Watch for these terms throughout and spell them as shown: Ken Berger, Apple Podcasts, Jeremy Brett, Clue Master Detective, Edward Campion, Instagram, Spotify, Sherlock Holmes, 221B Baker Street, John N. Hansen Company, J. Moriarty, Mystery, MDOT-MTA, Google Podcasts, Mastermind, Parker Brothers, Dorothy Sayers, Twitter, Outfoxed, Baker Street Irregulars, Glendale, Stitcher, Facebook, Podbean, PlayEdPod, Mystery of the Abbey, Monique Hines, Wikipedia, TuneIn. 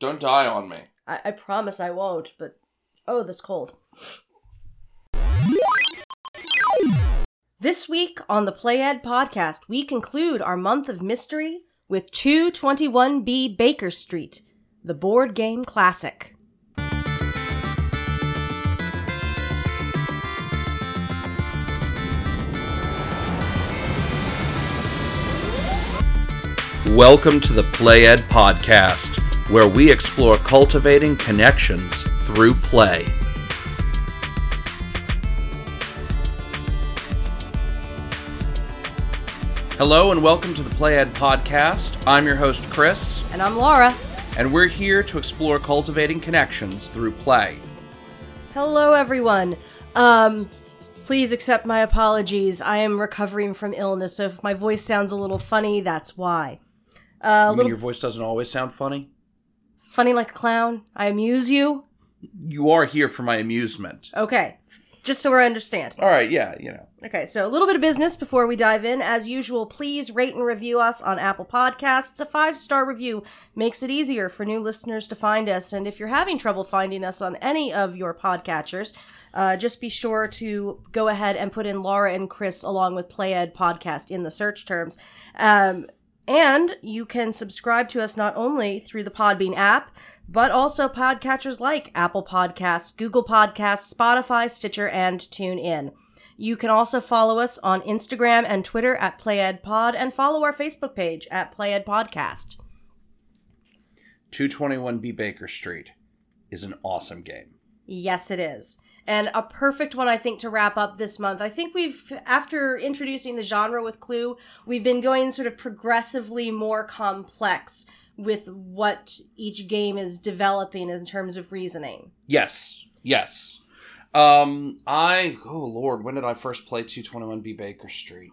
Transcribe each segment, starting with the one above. Don't die on me. I promise I won't, but... Oh, that's cold. This week on the Play Ed Podcast, we conclude our month of mystery with 221B Baker Street, the board game classic. Welcome to the Play Ed Podcast, where we explore cultivating connections through play. Hello and welcome to the Play Ed Podcast. I'm your host, Chris. And I'm Laura. And we're here to explore cultivating connections through play. Hello, everyone. Please accept my apologies. I am recovering from illness, so if my voice sounds a little funny, that's why. You mean your voice doesn't always sound funny? Funny like a clown? I amuse you? You are here for my amusement. Okay. Just so I understand. All right, yeah, you know. Okay, so a little bit of business before we dive in. As usual, please rate and review us on Apple Podcasts. A 5-star review makes it easier for new listeners to find us. And if you're having trouble finding us on any of your podcatchers, just be sure to go ahead and put in Laura and Chris along with Play Ed Podcast in the search terms. And you can subscribe to us not only through the Podbean app, but also podcatchers like Apple Podcasts, Google Podcasts, Spotify, Stitcher, and TuneIn. You can also follow us on Instagram and Twitter at PlayEdPod and follow our Facebook page at PlayEdPodcast. 221B Baker Street is an awesome game. Yes, it is. And a perfect one, I think, to wrap up this month. I think we've, after introducing the genre with Clue, we've been going sort of progressively more complex with what each game is developing in terms of reasoning. Yes, yes. Oh Lord, when did I first play 221B Baker Street?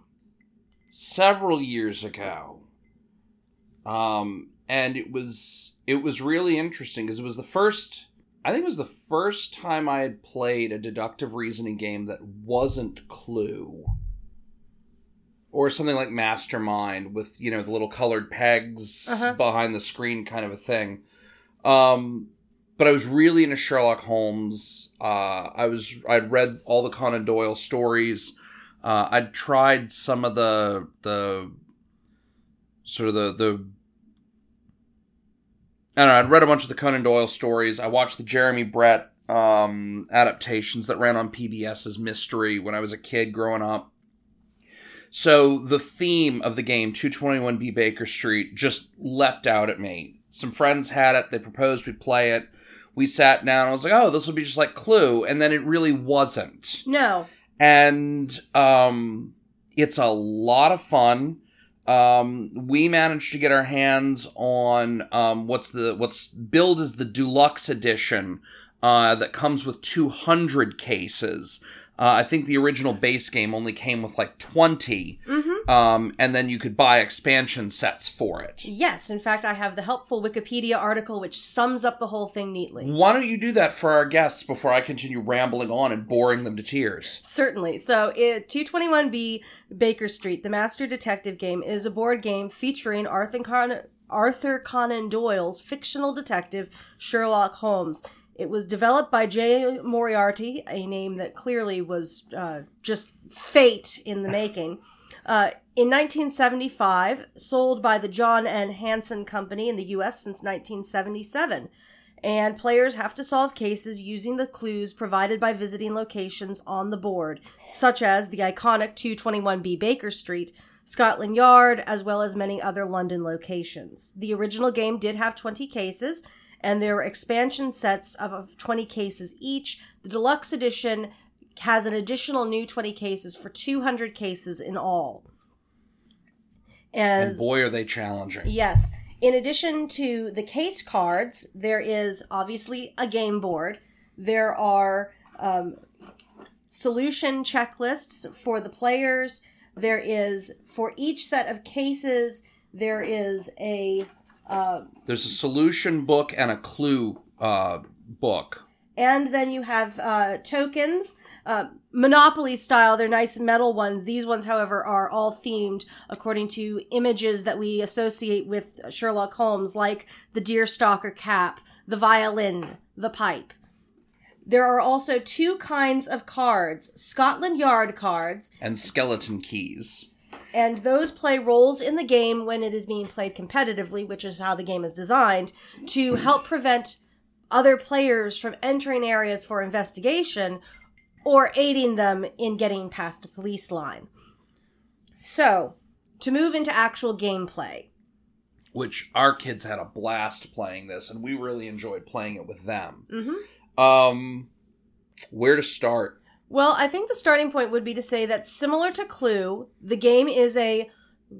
Several years ago. And it was really interesting because it was the first time I had played a deductive reasoning game that wasn't Clue. Or something like Mastermind with, you know, the little colored pegs behind the screen kind of a thing. But I was really into Sherlock Holmes. I'd read all the Conan Doyle stories. I'd tried some of I'd read a bunch of the Conan Doyle stories. I watched the Jeremy Brett adaptations that ran on PBS's Mystery when I was a kid growing up. So the theme of the game, 221B Baker Street, just leapt out at me. Some friends had it. They proposed we play it. We sat down. I was like, oh, this will be just like Clue. And then it really wasn't. No. And it's a lot of fun. We managed to get our hands on what's billed as the deluxe edition that comes with 200 cases. I think the original base game only came with like 20, and then you could buy expansion sets for it. Yes, in fact, I have the helpful Wikipedia article which sums up the whole thing neatly. Why don't you do that for our guests before I continue rambling on and boring them to tears? Certainly. So, 221B Baker Street, the Master Detective game, is a board game featuring Arthur Conan Doyle's fictional detective, Sherlock Holmes. It was developed by J. Moriarty, a name that clearly was just fate in the making. In 1975, sold by the John N. Hansen Company in the U.S. since 1977. And players have to solve cases using the clues provided by visiting locations on the board, such as the iconic 221B Baker Street, Scotland Yard, as well as many other London locations. The original game did have 20 cases, and there were expansion sets of 20 cases each. The deluxe edition has an additional new 20 cases for 200 cases in all. And boy, are they challenging. Yes. In addition to the case cards, there is obviously a game board. There are solution checklists for the players. There is, for each set of cases, there is there's a solution book and a clue book. And then you have tokens, Monopoly style. They're nice metal ones. These ones, however, are all themed according to images that we associate with Sherlock Holmes, like the deerstalker cap, the violin, the pipe. There are also two kinds of cards, Scotland Yard cards. And skeleton keys. And those play roles in the game when it is being played competitively, which is how the game is designed, to help prevent other players from entering areas for investigation or aiding them in getting past the police line. So, to move into actual gameplay. Which our kids had a blast playing this, and we really enjoyed playing it with them. Mm-hmm. Where to start? Well, I think the starting point would be to say that similar to Clue, the game is a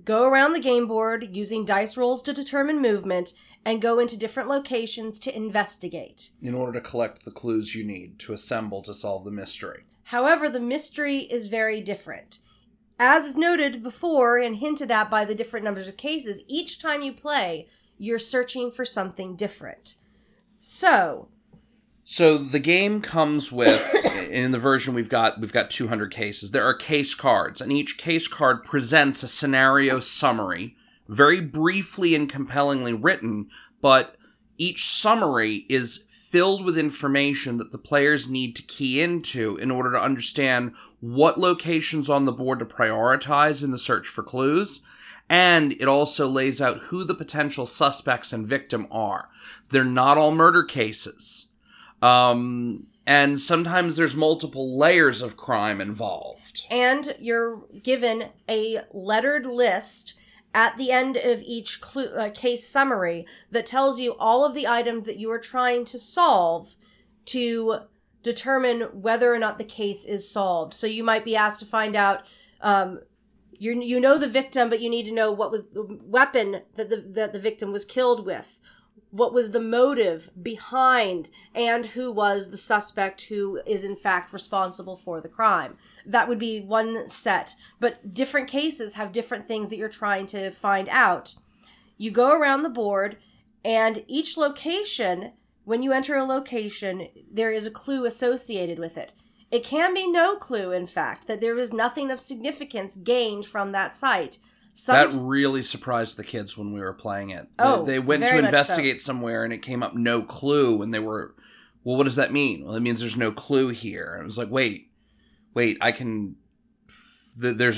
go around the game board using dice rolls to determine movement and go into different locations to investigate. In order to collect the clues you need to assemble to solve the mystery. However, the mystery is very different. As is noted before and hinted at by the different numbers of cases, each time you play, you're searching for something different. So the game comes with, in the version we've got 200 cases. There are case cards, and each case card presents a scenario summary, very briefly and compellingly written, but each summary is filled with information that the players need to key into in order to understand what locations on the board to prioritize in the search for clues. And it also lays out who the potential suspects and victim are. They're not all murder cases. And sometimes there's multiple layers of crime involved. And you're given a lettered list at the end of each case summary that tells you all of the items that you are trying to solve to determine whether or not the case is solved. So you might be asked to find out, you know the victim, but you need to know what was the weapon that the victim was killed with. What was the motive behind, and who was the suspect who is in fact responsible for the crime? That would be one set, but different cases have different things that you're trying to find out. You go around the board, and each location, when you enter a location, there is a clue associated with it. It can be no clue, in fact, that there is nothing of significance gained from that site. That really surprised the kids when we were playing it. Oh, they went to investigate somewhere and it came up no clue, and they were, well, what does that mean? Well, it means there's no clue here. And I was like, wait, there's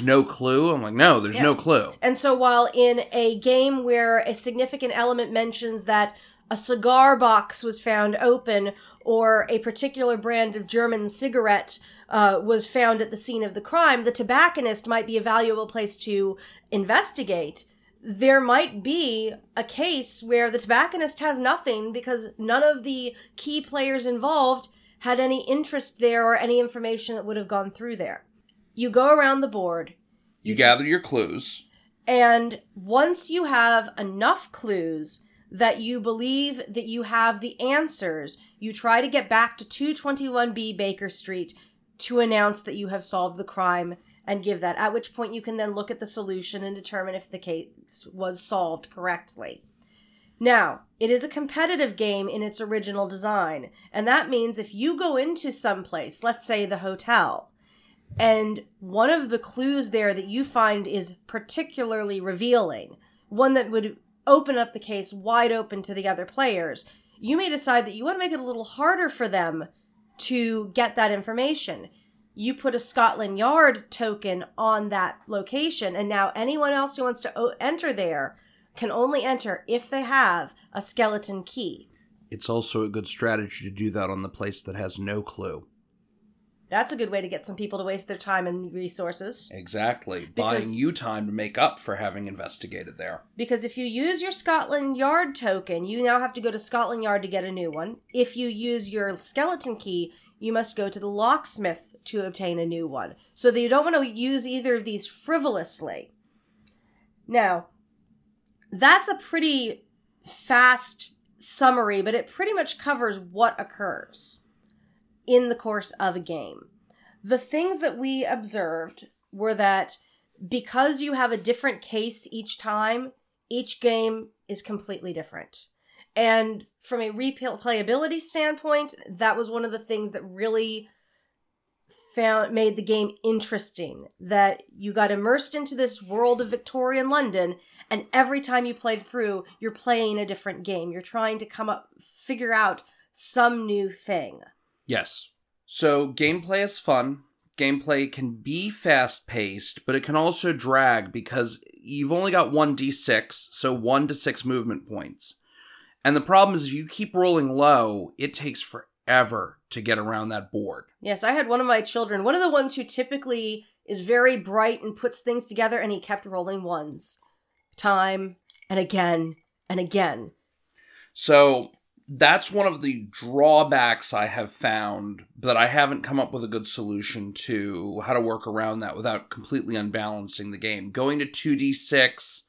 no clue? I'm like, no, there's no clue. And so while in a game where a significant element mentions that a cigar box was found open or a particular brand of German cigarette was found at the scene of the crime, the tobacconist might be a valuable place to investigate. There might be a case where the tobacconist has nothing because none of the key players involved had any interest there or any information that would have gone through there. You go around the board. You gather your clues. And once you have enough clues that you believe that you have the answers, you try to get back to 221B Baker Street to announce that you have solved the crime and give that, at which point you can then look at the solution and determine if the case was solved correctly. Now, it is a competitive game in its original design, and that means if you go into some place, let's say the hotel, and one of the clues there that you find is particularly revealing, one that would open up the case wide open to the other players, you may decide that you want to make it a little harder for them to get that information. You put a Scotland Yard token on that location, and now anyone else who wants to enter there can only enter if they have a skeleton key. It's also a good strategy to do that on the place that has no clue. That's a good way to get some people to waste their time and resources. Exactly. Buying you time to make up for having investigated there. Because if you use your Scotland Yard token, you now have to go to Scotland Yard to get a new one. If you use your skeleton key, you must go to the locksmith to obtain a new one. So that you don't want to use either of these frivolously. Now, that's a pretty fast summary, but it pretty much covers what occurs in the course of a game. The things that we observed were that because you have a different case each time, each game is completely different. And from a replayability standpoint, that was one of the things that really made the game interesting, that you got immersed into this world of Victorian London, and every time you played through, you're playing a different game. You're trying to figure out some new thing. Yes. So gameplay is fun. Gameplay can be fast-paced, but it can also drag because you've only got 1d6, so 1 to 6 movement points. And the problem is if you keep rolling low, it takes forever to get around that board. Yes, I had one of my children, one of the ones who typically is very bright and puts things together, and he kept rolling ones. Time and again and again. So that's one of the drawbacks I have found, that I haven't come up with a good solution to how to work around that without completely unbalancing the game. Going to 2d6,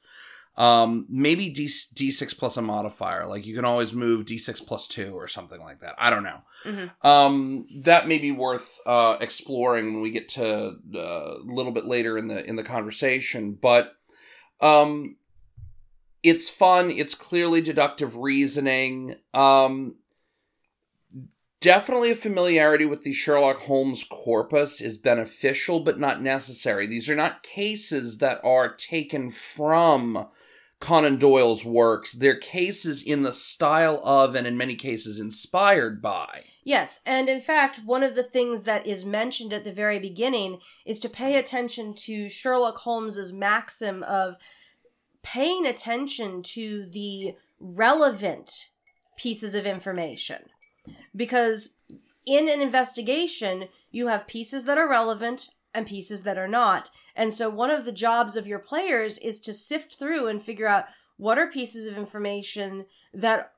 maybe d6 plus a modifier. Like you can always move d6 plus 2 or something like that. I don't know. Mm-hmm. That may be worth exploring when we get to a little bit later in the conversation. But it's fun. It's clearly deductive reasoning. Definitely a familiarity with the Sherlock Holmes corpus is beneficial, but not necessary. These are not cases that are taken from Conan Doyle's works. They're cases in the style of, and in many cases inspired by. Yes, and in fact, one of the things that is mentioned at the very beginning is to pay attention to Sherlock Holmes's maxim of paying attention to the relevant pieces of information. Because in an investigation, you have pieces that are relevant and pieces that are not. And so one of the jobs of your players is to sift through and figure out what are pieces of information that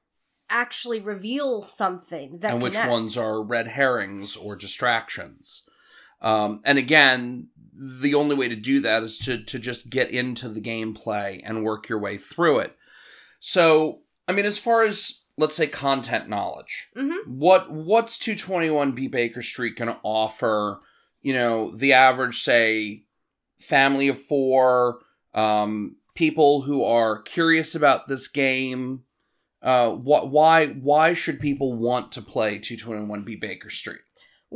actually reveal something that and which connect. Ones are red herrings or distractions. And again, the only way to do that is to just get into the gameplay and work your way through it. So, I mean, as far as, let's say, content knowledge, mm-hmm. what's 221B Baker Street going to offer, you know, the average, say, family of four, people who are curious about this game? Why should people want to play 221B Baker Street?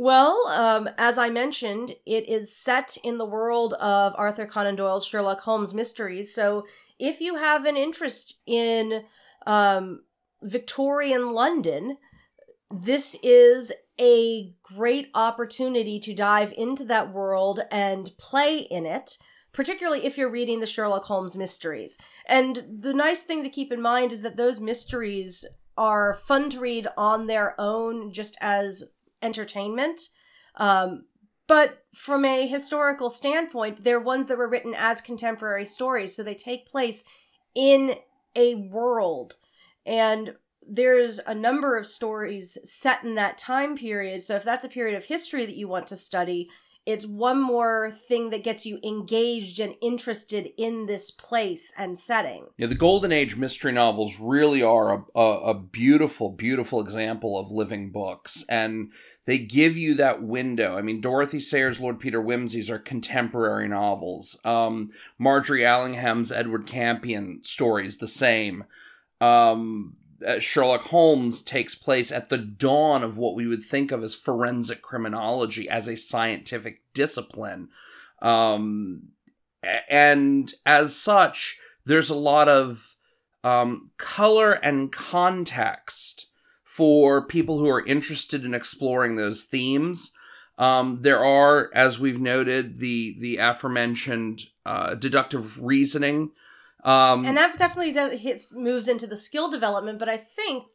Well, as I mentioned, it is set in the world of Arthur Conan Doyle's Sherlock Holmes mysteries. So if you have an interest in Victorian London, this is a great opportunity to dive into that world and play in it, particularly if you're reading the Sherlock Holmes mysteries. And the nice thing to keep in mind is that those mysteries are fun to read on their own just as entertainment. But from a historical standpoint, they're ones that were written as contemporary stories, so they take place in a world. And there's a number of stories set in that time period. So if that's a period of history that you want to study, it's one more thing that gets you engaged and interested in this place and setting. Yeah, the Golden Age mystery novels really are a beautiful, beautiful example of living books. And they give you that window. I mean, Dorothy Sayers' Lord Peter Wimsey's are contemporary novels. Marjorie Allingham's Edward Campion stories, the same. Sherlock Holmes takes place at the dawn of what we would think of as forensic criminology as a scientific discipline. And as such, there's a lot of color and context for people who are interested in exploring those themes. There are, as we've noted, the aforementioned deductive reasoning. And that definitely moves into the skill development, but I think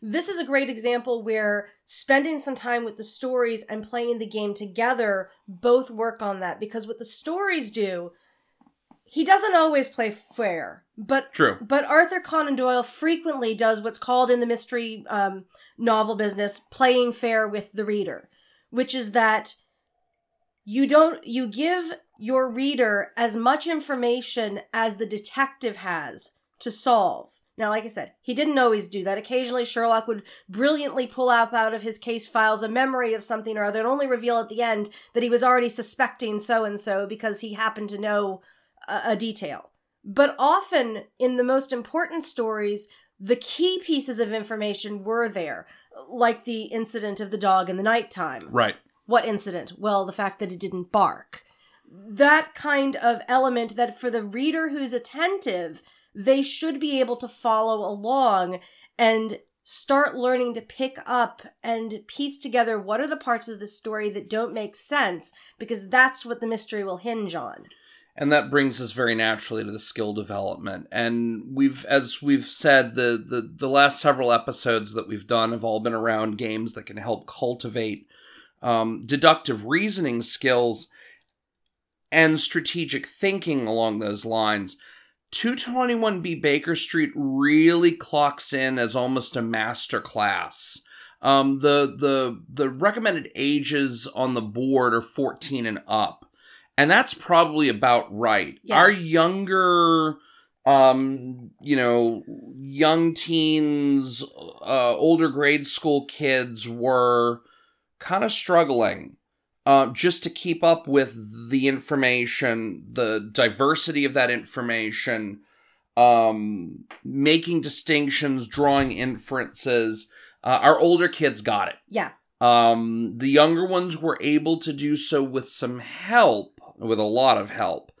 this is a great example where spending some time with the stories and playing the game together both work on that, because what the stories do, he doesn't always play fair, but true. But Arthur Conan Doyle frequently does what's called in the mystery novel business, playing fair with the reader, which is that you give your reader as much information as the detective has to solve. Now, like I said, he didn't always do that. Occasionally, Sherlock would brilliantly pull up out of his case files a memory of something or other and only reveal at the end that he was already suspecting so-and-so because he happened to know a detail. But often, in the most important stories, the key pieces of information were there, like the incident of the dog in the nighttime. Right. What incident? Well, the fact that it didn't bark. That kind of element that for the reader who's attentive, they should be able to follow along and start learning to pick up and piece together what are the parts of the story that don't make sense, because that's what the mystery will hinge on. And that brings us very naturally to the skill development. And we've, as we've said, the last several episodes that we've done have all been around games that can help cultivate deductive reasoning skills and strategic thinking along those lines. 221B Baker Street really clocks in as almost a master class. The recommended ages on the board are 14 and up. And that's probably about right. Yeah. Our younger, young teens, older grade school kids were kind of struggling just to keep up with the information, the diversity of that information, making distinctions, drawing inferences. Our older kids got it. Yeah. The younger ones were able to do so with some help. With a lot of help.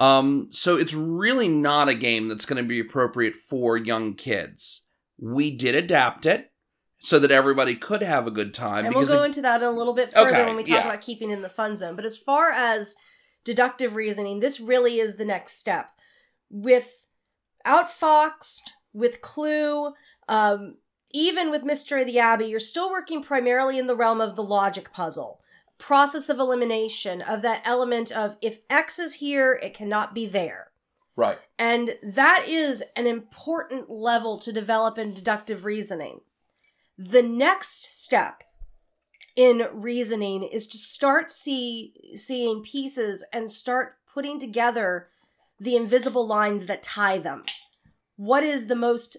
So it's really not a game that's going to be appropriate for young kids. We did adapt it so that everybody could have a good time. And we'll go into that a little bit further when we talk about keeping in the fun zone. But as far as deductive reasoning, this really is the next step. With Outfoxed, with Clue, even with Mystery of the Abbey, you're still working primarily in the realm of the logic puzzle. Process of elimination, of that element of if X is here, it cannot be there. Right. And that is an important level to develop in deductive reasoning. The next step in reasoning is to start seeing pieces and start putting together the invisible lines that tie them. What is the most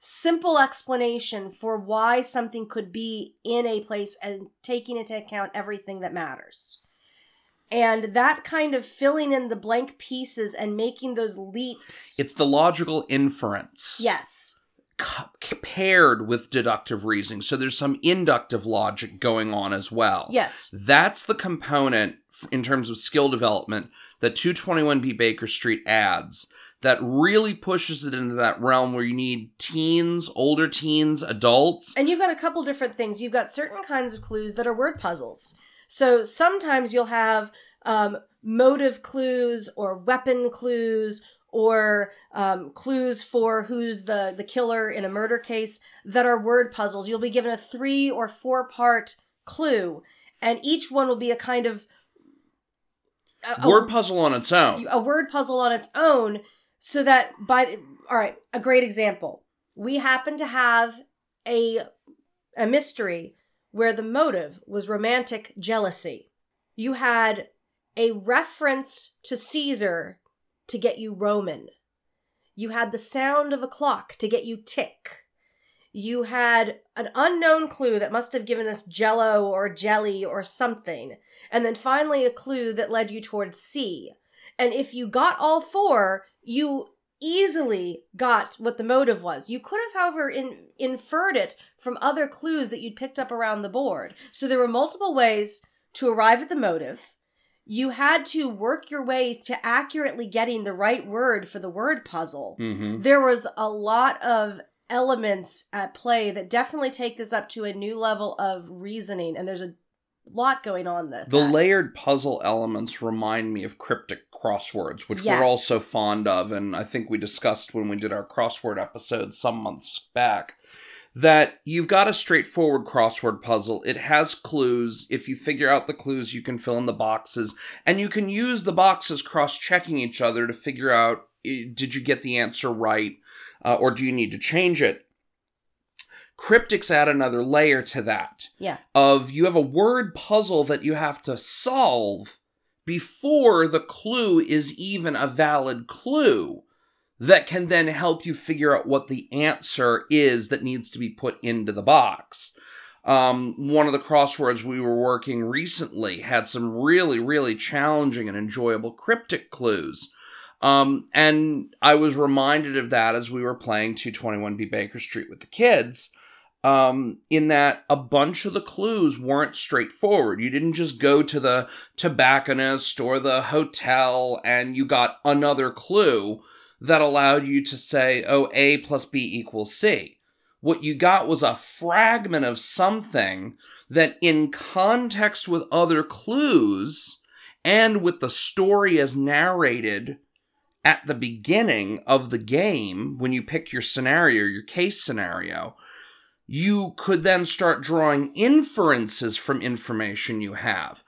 simple explanation for why something could be in a place and taking into account everything that matters. And that kind of filling in the blank pieces and making those leaps. It's the logical inference. Yes. Paired with deductive reasoning. So there's some inductive logic going on as well. Yes. That's the component in terms of skill development that 221B Baker Street adds. That really pushes it into that realm where you need teens, older teens, adults. And you've got a couple different things. You've got certain kinds of clues that are word puzzles. So sometimes you'll have motive clues or weapon clues or clues for who's the killer in a murder case that are word puzzles. You'll be given a 3 or 4 part clue, and each one will be a kind of... word puzzle on its own. A word puzzle on its own. So that a great example. We happen to have a mystery where the motive was romantic jealousy. You had a reference to Caesar to get you Roman. You had the sound of a clock to get you tick. You had an unknown clue that must have given us jello or jelly or something. And then finally a clue that led you towards C. And if you got all 4, you easily got what the motive was. You could have, however, inferred it from other clues that you'd picked up around the board. So there were multiple ways to arrive at the motive. You had to work your way to accurately getting the right word for the word puzzle. Mm-hmm. There was a lot of elements at play that definitely take this up to a new level of reasoning. And there's a lot going on there. The layered puzzle elements remind me of cryptic crosswords, which we're all so fond of, and I think we discussed when we did our crossword episode some months back, that you've got a straightforward crossword puzzle. It has clues. If you figure out the clues, you can fill in the boxes, and you can use the boxes cross-checking each other to figure out, did you get the answer right, or do you need to change it? Cryptics add another layer to that. Yeah. Of you have a word puzzle that you have to solve before the clue is even a valid clue that can then help you figure out what the answer is that needs to be put into the box. One of the crosswords we were working recently had some really, really challenging and enjoyable cryptic clues. And I was reminded of that as we were playing 221B Baker Street with the kids, in that a bunch of the clues weren't straightforward. You didn't just go to the tobacconist or the hotel and you got another clue that allowed you to say, oh, A plus B equals C. What you got was a fragment of something that in context with other clues and with the story as narrated at the beginning of the game, when you pick your scenario, your case scenario, you could then start drawing inferences from information you have.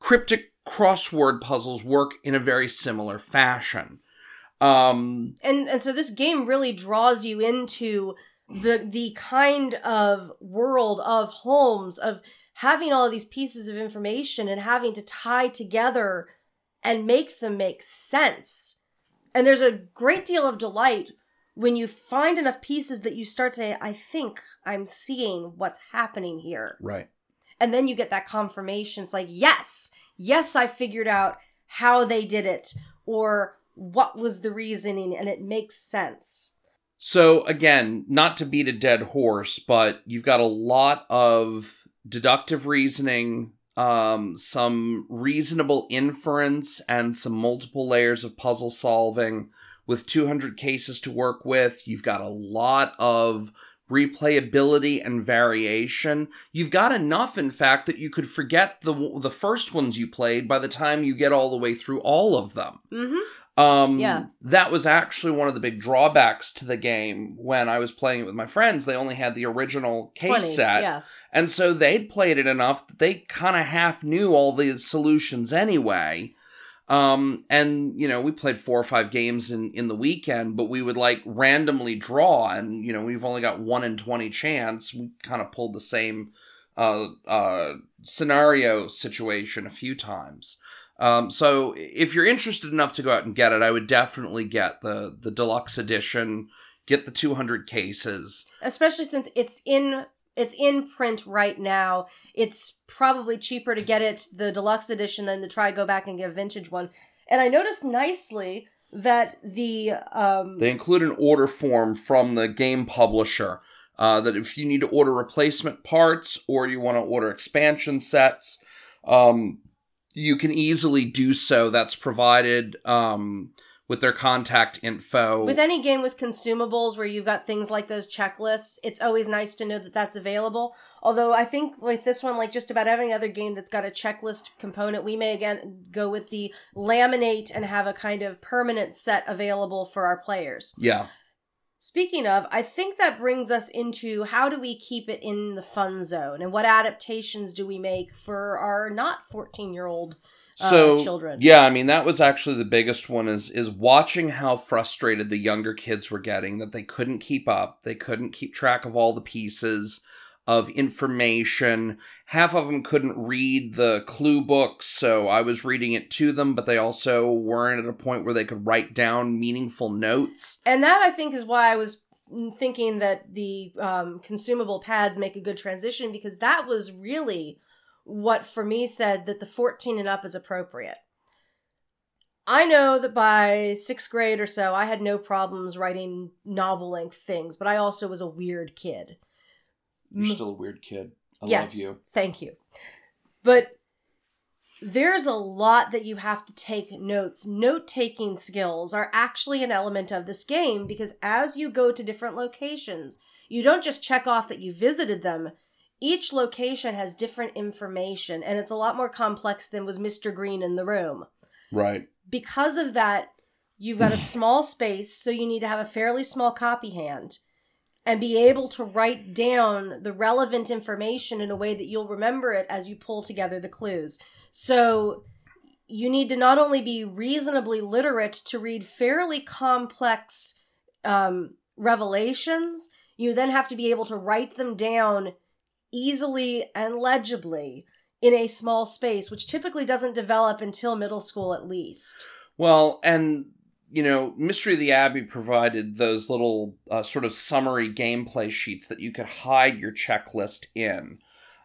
Cryptic crossword puzzles work in a very similar fashion. And so this game really draws you into the kind of world of Holmes, of having all of these pieces of information and having to tie together and make them make sense. And there's a great deal of delight when you find enough pieces that you start to say, I think I'm seeing what's happening here. Right. And then you get that confirmation. It's like, yes, I figured out how they did it, or what was the reasoning, and it makes sense. So again, not to beat a dead horse, but you've got a lot of deductive reasoning, some reasonable inference, and some multiple layers of puzzle solving. With 200 cases to work with, you've got a lot of replayability and variation. You've got enough, in fact, that you could forget the first ones you played by the time you get all the way through all of them. Mm-hmm. Yeah. That was actually one of the big drawbacks to the game. When I was playing it with my friends, they only had the original case set. Yeah. And so they'd played it enough that they kind of half knew all the solutions anyway. And, you know, we played 4 or 5 games in the weekend, but we would like randomly draw. And, you know, we've only got 1 in 20 chance. We kind of pulled the same scenario situation a few times. So if you're interested enough to go out and get it, I would definitely get the deluxe edition, get the 200 cases. Especially since it's in print right now. It's probably cheaper to get it, the deluxe edition, than to try go back and get a vintage one. And I noticed nicely that the... they include an order form from the game publisher, that if you need to order replacement parts or you want to order expansion sets, you can easily do so. That's provided with their contact info. With any game with consumables where you've got things like those checklists, it's always nice to know that that's available. Although I think like this one, like just about every other game that's got a checklist component, we may again go with the laminate and have a kind of permanent set available for our players. Yeah. Speaking of, I think that brings us into how do we keep it in the fun zone and what adaptations do we make for our not 14-year-old children. Yeah, I mean, that was actually the biggest one is watching how frustrated the younger kids were getting, that they couldn't keep up. They couldn't keep track of all the pieces of information. Half of them couldn't read the clue books, so I was reading it to them, but they also weren't at a point where they could write down meaningful notes. And that, I think, is why I was thinking that the consumable pads make a good transition, because that was really... what for me said that the 14 and up is appropriate. I know that by 6th grade or so, I had no problems writing novel-length things, but I also was a weird kid. You're still a weird kid. I love you. Thank you. But there's a lot that you have to take notes. Note-taking skills are actually an element of this game, because as you go to different locations, you don't just check off that you visited them. Each location has different information, and it's a lot more complex than was Mr. Green in the room. Right. Because of that, you've got a small space, so you need to have a fairly small copy hand and be able to write down the relevant information in a way that you'll remember it as you pull together the clues. So you need to not only be reasonably literate to read fairly complex revelations, you then have to be able to write them down easily and legibly in a small space, which typically doesn't develop until middle school at least. Well, and, you know, Mystery of the Abbey provided those little sort of summary gameplay sheets that you could hide your checklist in.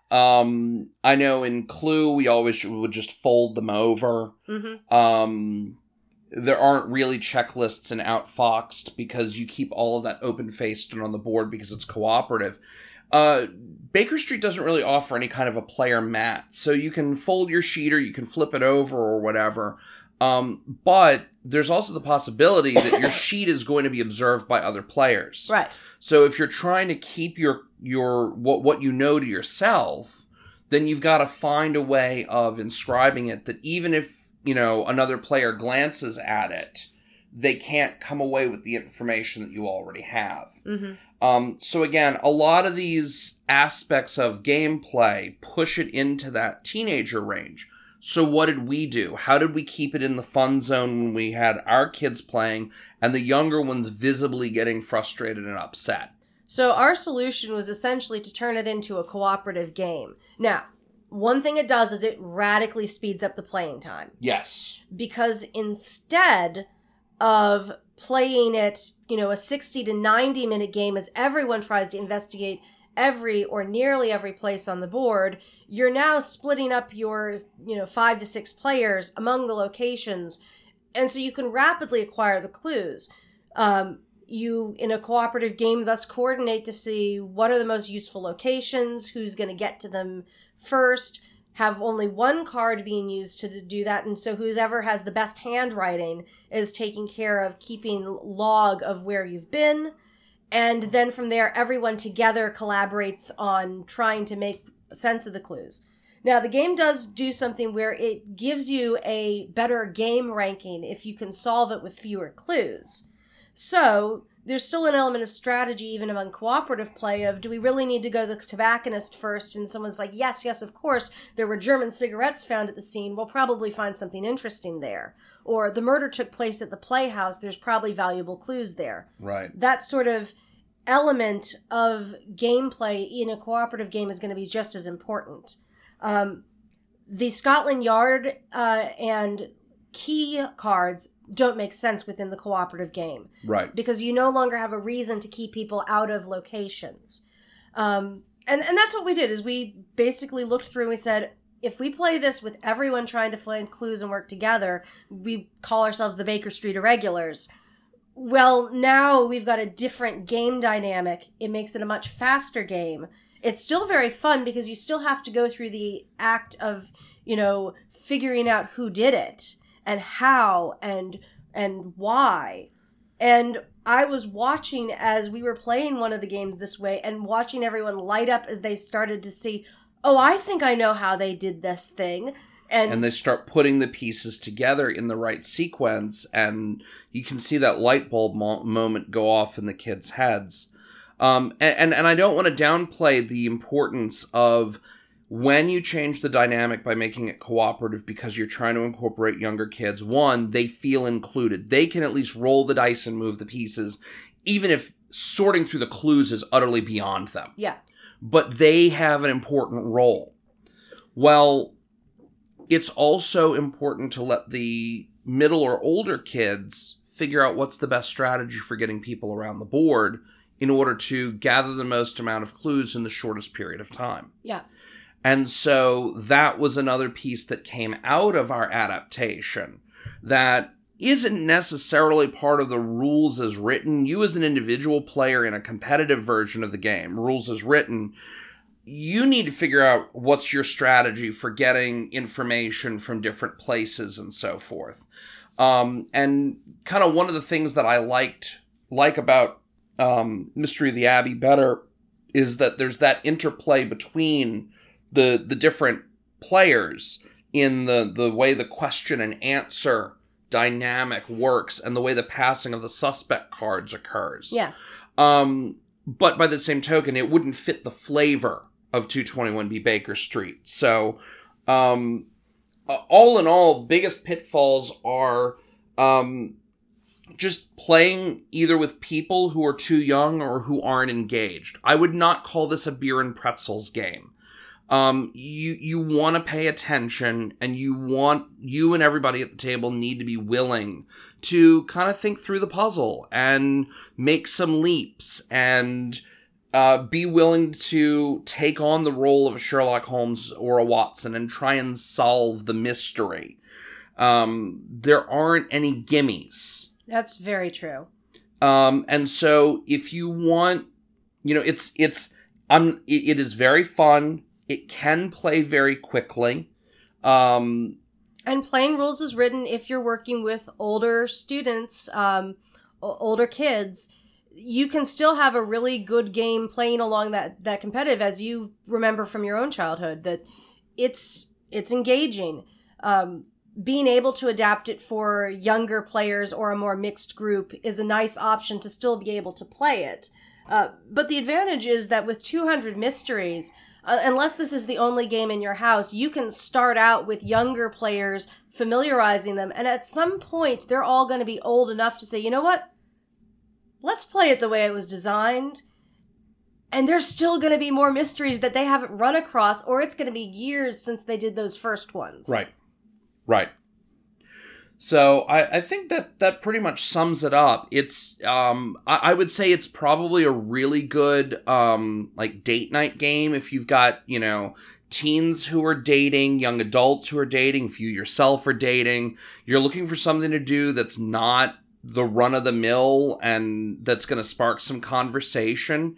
I know in Clue, we always would just fold them over. Mm-hmm. there aren't really checklists in Outfoxed because you keep all of that open-faced and on the board because it's cooperative. Baker Street doesn't really offer any kind of a player mat, so you can fold your sheet or you can flip it over or whatever. But there's also the possibility that your sheet is going to be observed by other players. Right. So if you're trying to keep your what you know to yourself, then you've got to find a way of inscribing it that even if, you know, another player glances at it, they can't come away with the information that you already have. Mm-hmm. So again, a lot of these aspects of gameplay push it into that teenager range. So what did we do? How did we keep it in the fun zone when we had our kids playing and the younger ones visibly getting frustrated and upset? So our solution was essentially to turn it into a cooperative game. Now, one thing it does is it radically speeds up the playing time. Yes. Because instead of playing it, you know, a 60 to 90 minute game as everyone tries to investigate every or nearly every place on the board, you're now splitting up your, you know, 5 to 6 players among the locations, and so you can rapidly acquire the clues. You, in a cooperative game, thus coordinate to see what are the most useful locations, who's going to get to them first, have only one card being used to do that, and so whoever has the best handwriting is taking care of keeping log of where you've been. And then from there, everyone together collaborates on trying to make sense of the clues. Now, the game does do something where it gives you a better game ranking if you can solve it with fewer clues. So there's still an element of strategy, even among cooperative play, of do we really need to go to the tobacconist first? And someone's like, yes, of course. There were German cigarettes found at the scene. We'll probably find something interesting there. Or the murder took place at the playhouse. There's probably valuable clues there. Right. That sort of element of gameplay in a cooperative game is going to be just as important. The Scotland Yard and key cards don't make sense within the cooperative game. Right. Because you no longer have a reason to keep people out of locations. And that's what we did, is we basically looked through and we said, if we play this with everyone trying to find clues and work together, we call ourselves the Baker Street Irregulars. Well, now we've got a different game dynamic. It makes it a much faster game. It's still very fun because you still have to go through the act of, you know, figuring out who did it and how and why. And I was watching as we were playing one of the games this way and watching everyone light up as they started to see, oh, I think I know how they did this thing. And they start putting the pieces together in the right sequence, and you can see that light bulb moment go off in the kids' heads. And I don't want to downplay the importance of when you change the dynamic by making it cooperative, because you're trying to incorporate younger kids. One, they feel included. They can at least roll the dice and move the pieces, even if sorting through the clues is utterly beyond them. Yeah. But they have an important role. Well, it's also important to let the middle or older kids figure out what's the best strategy for getting people around the board in order to gather the most amount of clues in the shortest period of time. Yeah. And so that was another piece that came out of our adaptation that isn't necessarily part of the rules as written. You as an individual player in a competitive version of the game, rules as written, you need to figure out what's your strategy for getting information from different places and so forth. And kind of one of the things that I like about Mystery of the Abbey better is that there's that interplay between the different players in the way the question and answer dynamic works and the way the passing of the suspect cards occurs. Yeah. But by the same token, it wouldn't fit the flavor of 221B Baker Street. So, all in all, biggest pitfalls are just playing either with people who are too young or who aren't engaged. I would not call this a beer and pretzels game. You want to pay attention, and you and everybody at the table need to be willing to kind of think through the puzzle and make some leaps and be willing to take on the role of a Sherlock Holmes or a Watson and try and solve the mystery. there aren't any gimmies. That's very true. And so if you want, it is very fun. It can play very quickly. And Plain Rules is written, if you're working with older students, older kids, you can still have a really good game playing along that competitive, as you remember from your own childhood, that it's engaging. Being able to adapt it for younger players or a more mixed group is a nice option to still be able to play it. But the advantage is that with 200 mysteries, unless this is the only game in your house, you can start out with younger players, familiarizing them. And at some point, they're all going to be old enough to say, you know what? Let's play it the way it was designed. And there's still going to be more mysteries that they haven't run across, or it's going to be years since they did those first ones. Right. So I think that pretty much sums it up. It's I would say it's probably a really good date night game if you've got teens who are dating, young adults who are dating, if you yourself are dating, you're looking for something to do that's not the run of the mill and that's going to spark some conversation.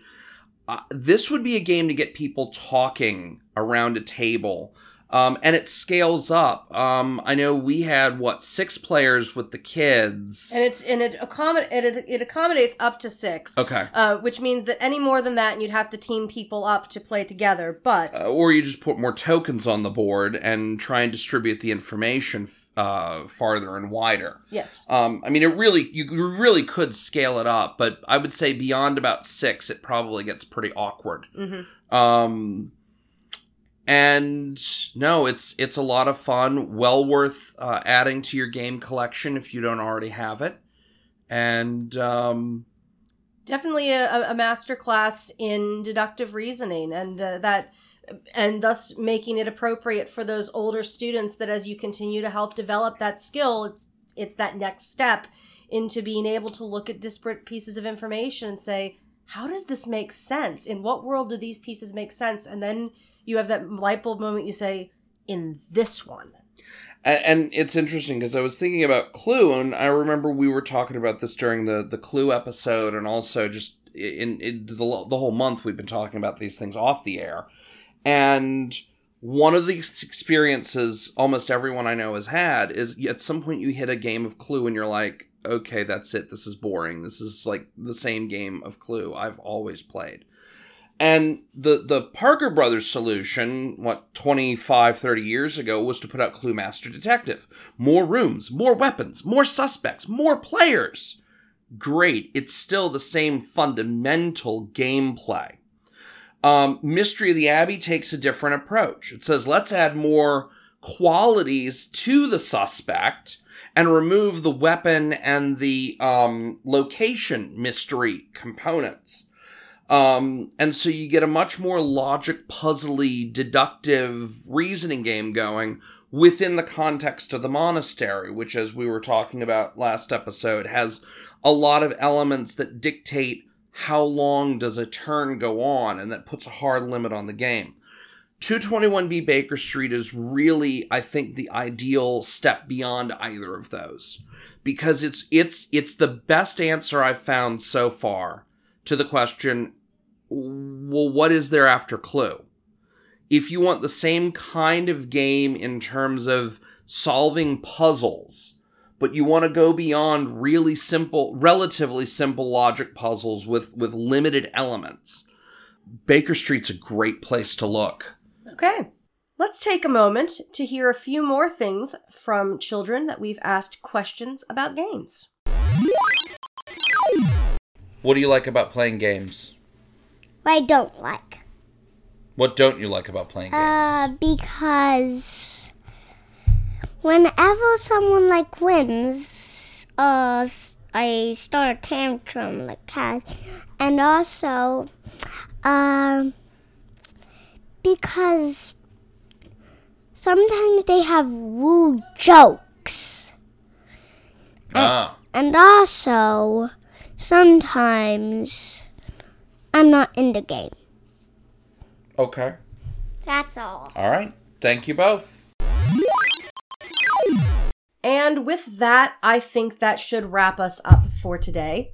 This would be a game to get people talking around a table. And it scales up. I know we had 6 players with the kids, and it accommodates up to 6. Okay, which means that any more than that, and you'd have to team people up to play together. But or you just put more tokens on the board and try and distribute the information farther and wider. Yes. You really could scale it up, but I would say beyond about 6, it probably gets pretty awkward. Mm-hmm. And no, it's a lot of fun, well worth adding to your game collection if you don't already have it. And definitely a masterclass in deductive reasoning, and thus making it appropriate for those older students, that as you continue to help develop that skill, it's that next step into being able to look at disparate pieces of information and say, how does this make sense? In what world do these pieces make sense? And then you have that light bulb moment, you say, in this one. And it's interesting because I was thinking about Clue, and I remember we were talking about this during the Clue episode, and also just in the whole month we've been talking about these things off the air. And one of the experiences almost everyone I know has had is at some point you hit a game of Clue and you're like, okay, that's it. This is boring. This is like the same game of Clue I've always played. And the Parker Brothers solution, 25-30 years ago, was to put out Clue Master Detective. More rooms, more weapons, more suspects, more players. Great. It's still the same fundamental gameplay. Mystery of the Abbey takes a different approach. It says, let's add more qualities to the suspect and remove the weapon and the location mystery components. And so you get a much more logic, puzzly, deductive reasoning game going within the context of the monastery, which, as we were talking about last episode, has a lot of elements that dictate how long does a turn go on, and that puts a hard limit on the game. 221B Baker Street is really, I think, the ideal step beyond either of those, because it's the best answer I've found so far to the question, well, what is there after Clue? If you want the same kind of game in terms of solving puzzles, but you want to go beyond really simple, relatively simple logic puzzles with limited elements, Baker Street's a great place to look. Okay. Let's take a moment to hear a few more things from children that we've asked questions about games. What do you like about playing games? What I don't like. What don't you like about playing games? Because whenever someone wins, I start a tantrum like Cass. And also, because sometimes they have rude jokes. And also, sometimes I'm not in the game. Okay. That's all. All right. Thank you both. And with that, I think that should wrap us up for today.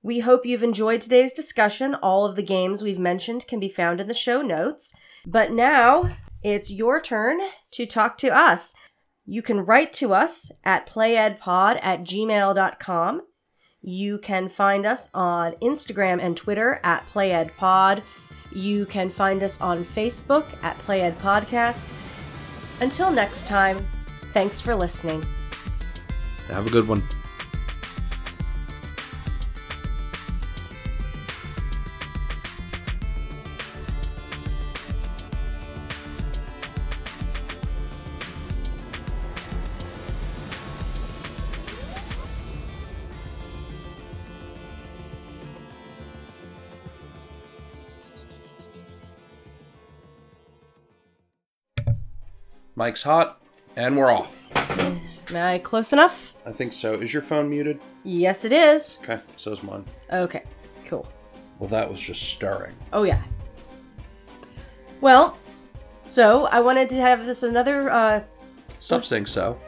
We hope you've enjoyed today's discussion. All of the games we've mentioned can be found in the show notes. But now it's your turn to talk to us. You can write to us at playedpod@gmail.com. You can find us on Instagram and Twitter at playedpod. You can find us on Facebook at Play Ed Podcast. Until next time, thanks for listening. Have a good one. Mike's hot, and we're off. Am I close enough? I think so. Is your phone muted? Yes, it is. Okay, so is mine. Okay, cool. Well, that was just stirring. Oh, yeah. Well, so I wanted to have this another... Stop saying so.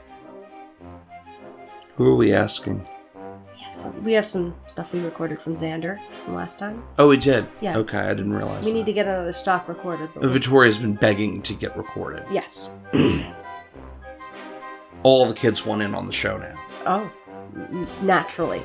Who are we asking? We have some stuff we recorded from Xander from last time. Oh, we did? Yeah. Okay, I didn't realize We need to get another stock recorded. Victoria's been begging to get recorded. Yes. All the kids want in on the show now. Oh, naturally.